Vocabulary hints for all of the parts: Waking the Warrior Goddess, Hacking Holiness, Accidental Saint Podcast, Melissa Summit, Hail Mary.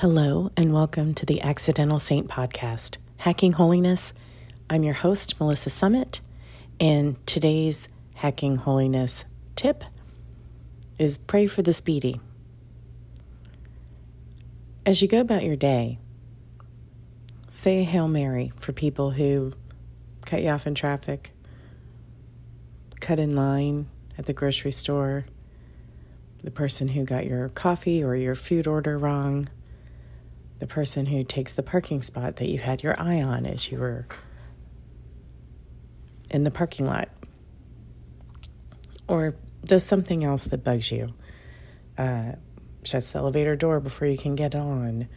Hello, and welcome to the Accidental Saint Podcast, Hacking Holiness. I'm your host, Melissa Summit, and today's Hacking Holiness tip is pray for the speedy. As you go about your day, say a Hail Mary for people who cut you off in traffic, cut in line at the grocery store, the person who got your coffee or your food order wrong, the person who takes the parking spot that you had your eye on as you were in the parking lot, or does something else that bugs you, shuts the elevator door before you can get on,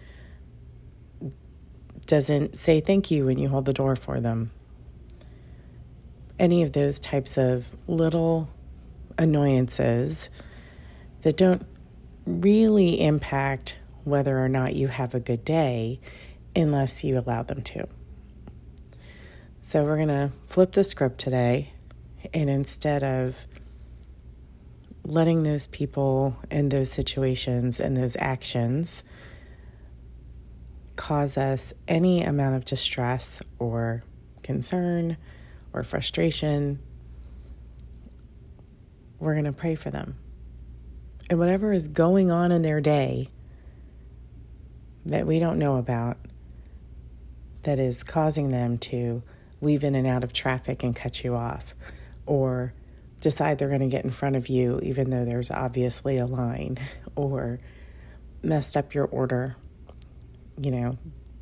doesn't say thank you when you hold the door for them. Any of those types of little annoyances that don't really impact whether or not you have a good day, unless you allow them to. So we're going to flip the script today, and instead of letting those people and those situations and those actions cause us any amount of distress or concern or frustration, we're going to pray for them. And whatever is going on in their day that we don't know about that is causing them to weave in and out of traffic and cut you off, or decide they're going to get in front of you even though there's obviously a line, or messed up your order,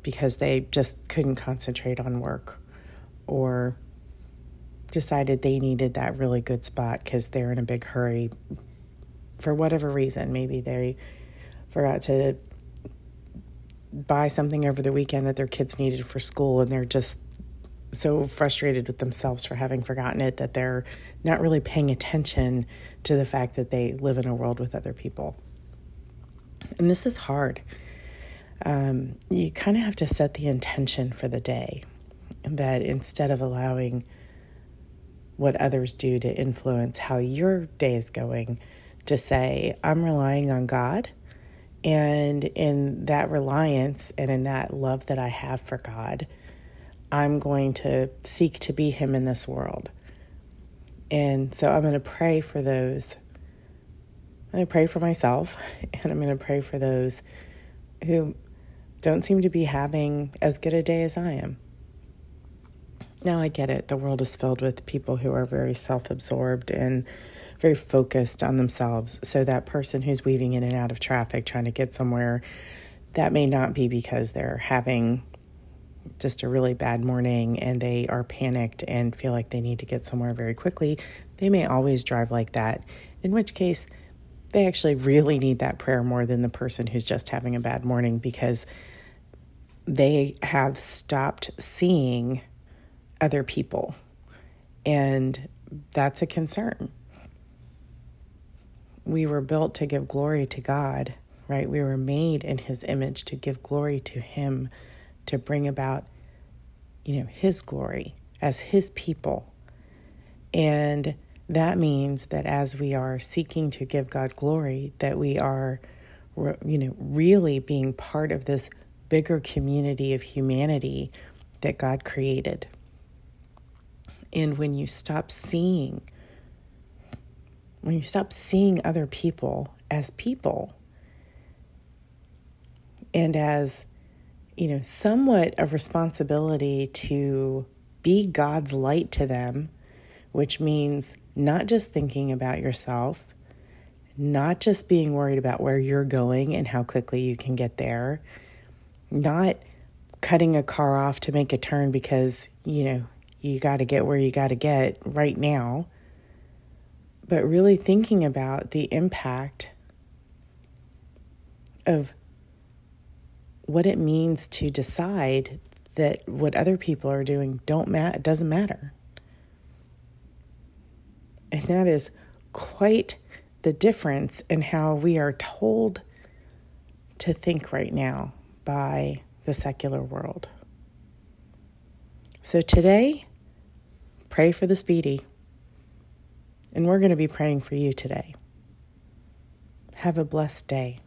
because they just couldn't concentrate on work, or decided they needed that really good spot because they're in a big hurry for whatever reason. Maybe they forgot to buy something over the weekend that their kids needed for school, and they're just so frustrated with themselves for having forgotten it that they're not really paying attention to the fact that they live in a world with other people. And this is hard. You kind of have to set the intention for the day, that instead of allowing what others do to influence how your day is going, to say, I'm relying on God. And in that reliance and in that love that I have for God, I'm going to seek to be Him in this world. And so I'm going to pray for those. I'm going to pray for myself, and I'm going to pray for those who don't seem to be having as good a day as I am. Now I get it. The world is filled with people who are very self-absorbed and very focused on themselves. So that person who's weaving in and out of traffic trying to get somewhere, that may not be because they're having just a really bad morning and they are panicked and feel like they need to get somewhere very quickly. They may always drive like that, in which case they actually really need that prayer more than the person who's just having a bad morning, because they have stopped seeing other people. And that's a concern. We were built to give glory to God, right? We were made in His image to give glory to Him, to bring about, His glory as His people. And that means that as we are seeking to give God glory, that we are, really being part of this bigger community of humanity that God created. And when you stop seeing other people as people, and as, somewhat a responsibility to be God's light to them, which means not just thinking about yourself, not just being worried about where you're going and how quickly you can get there, not cutting a car off to make a turn because, you got to get where you got to get right now, but really thinking about the impact of what it means to decide that what other people are doing doesn't matter. And that is quite the difference in how we are told to think right now by the secular world. So today, pray for the speedy. And we're going to be praying for you today. Have a blessed day.